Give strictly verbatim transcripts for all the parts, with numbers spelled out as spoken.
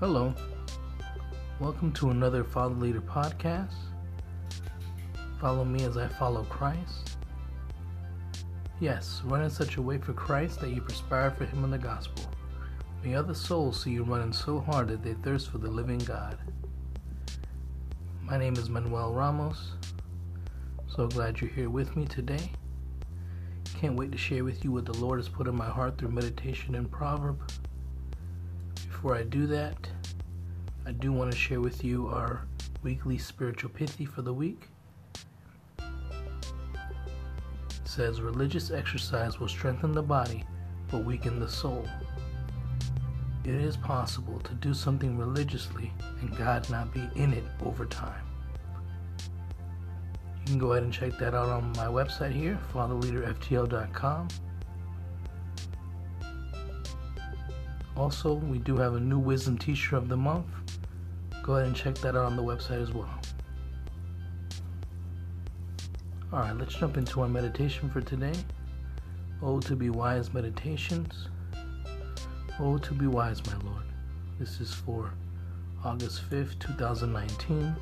Hello, welcome to another Father Leader Podcast. Follow me as I follow Christ. Yes, run in such a way for Christ that you perspire for Him in the gospel. May other souls see you running so hard that they thirst for the living God. My name is Manuel Ramos. So glad you're here with me today. Can't wait to share with you what the Lord has put in my heart through meditation and proverb. Before I do that, I do want to share with you our weekly spiritual pithy for the week. It says, religious exercise will strengthen the body, but weaken the soul. It is possible to do something religiously and God not be in it over time. You can go ahead and check that out on my website here, father leader f t l dot com. Also, we do have a new Wisdom Teacher of the Month. Go ahead and check that out on the website as well. Alright, let's jump into our meditation for today. O, to be wise meditations. O, to be wise, my Lord. This is for August fifth, twenty nineteen.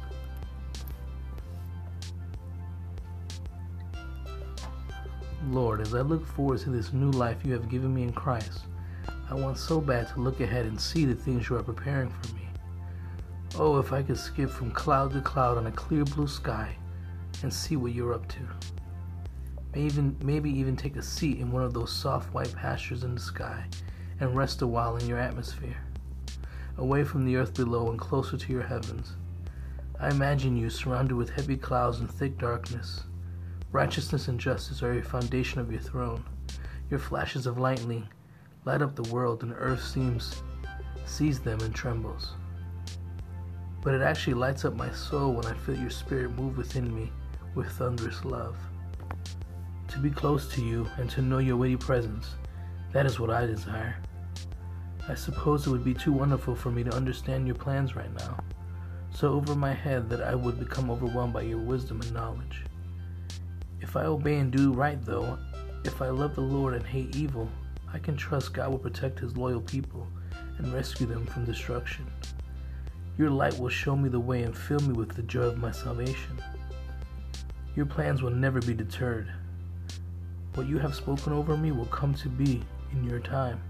Lord, as I look forward to this new life you have given me in Christ, I want so bad to look ahead and see the things you are preparing for me. Oh, if I could skip from cloud to cloud on a clear blue sky and see what you're up to. Maybe even, maybe even take a seat in one of those soft white pastures in the sky and rest a while in your atmosphere, away from the earth below and closer to your heavens. I imagine you surrounded with heavy clouds and thick darkness. Righteousness and justice are your foundation of your throne. Your flashes of lightning light up the world, and earth seems sees them and trembles. But it actually lights up my soul when I feel your spirit move within me with thunderous love. To be close to you and to know your weighty presence, that is what I desire. I suppose it would be too wonderful for me to understand your plans right now, so over my head that I would become overwhelmed by your wisdom and knowledge. If I obey and do right, though, if I love the Lord and hate evil, I can trust God will protect His loyal people and rescue them from destruction. Your light will show me the way and fill me with the joy of my salvation. Your plans will never be deterred. What you have spoken over me will come to be in your time.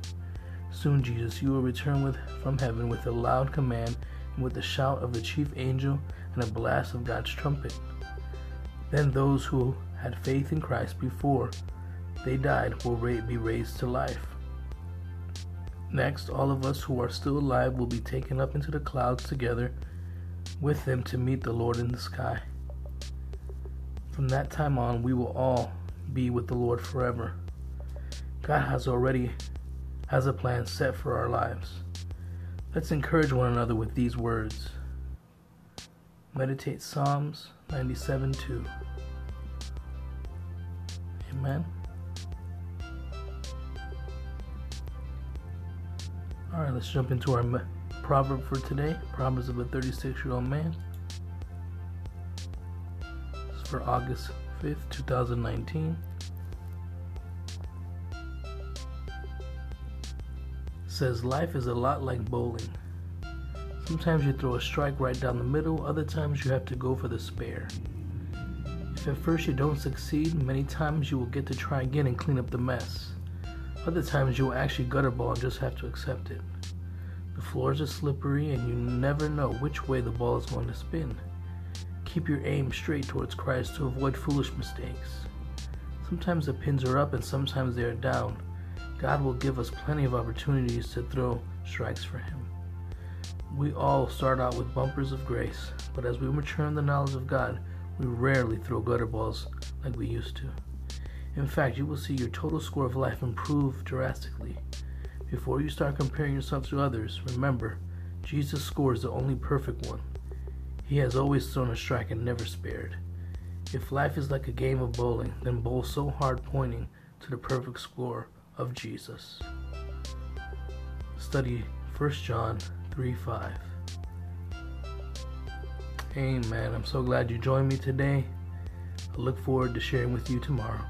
Soon, Jesus, you will return with, from heaven with a loud command and with the shout of the chief angel and a blast of God's trumpet. Then those who had faith in Christ before they died will be raised to life. Next, all of us who are still alive will be taken up into the clouds together with them to meet the Lord in the sky. From that time on, we will all be with the Lord forever. God has already has a plan set for our lives. Let's encourage one another with these words. Meditate Psalms ninety-seven two. Amen. Alright, let's jump into our me- proverb for today. Proverbs of a thirty-six-year-old man. This is for August fifth, twenty nineteen. It says, life is a lot like bowling. Sometimes you throw a strike right down the middle, other times you have to go for the spare. If at first you don't succeed, many times you will get to try again and clean up the mess. Other times you will actually gutter ball and just have to accept it. The floors are slippery and you never know which way the ball is going to spin. Keep your aim straight towards Christ to avoid foolish mistakes. Sometimes the pins are up and sometimes they are down. God will give us plenty of opportunities to throw strikes for Him. We all start out with bumpers of grace, but as we mature in the knowledge of God, we rarely throw gutter balls like we used to. In fact, you will see your total score of life improve drastically. Before you start comparing yourself to others, remember, Jesus' score is the only perfect one. He has always thrown a strike and never spared. If life is like a game of bowling, then bowl so hard pointing to the perfect score of Jesus. Study First John three five. Amen. I'm so glad you joined me today. I look forward to sharing with you tomorrow.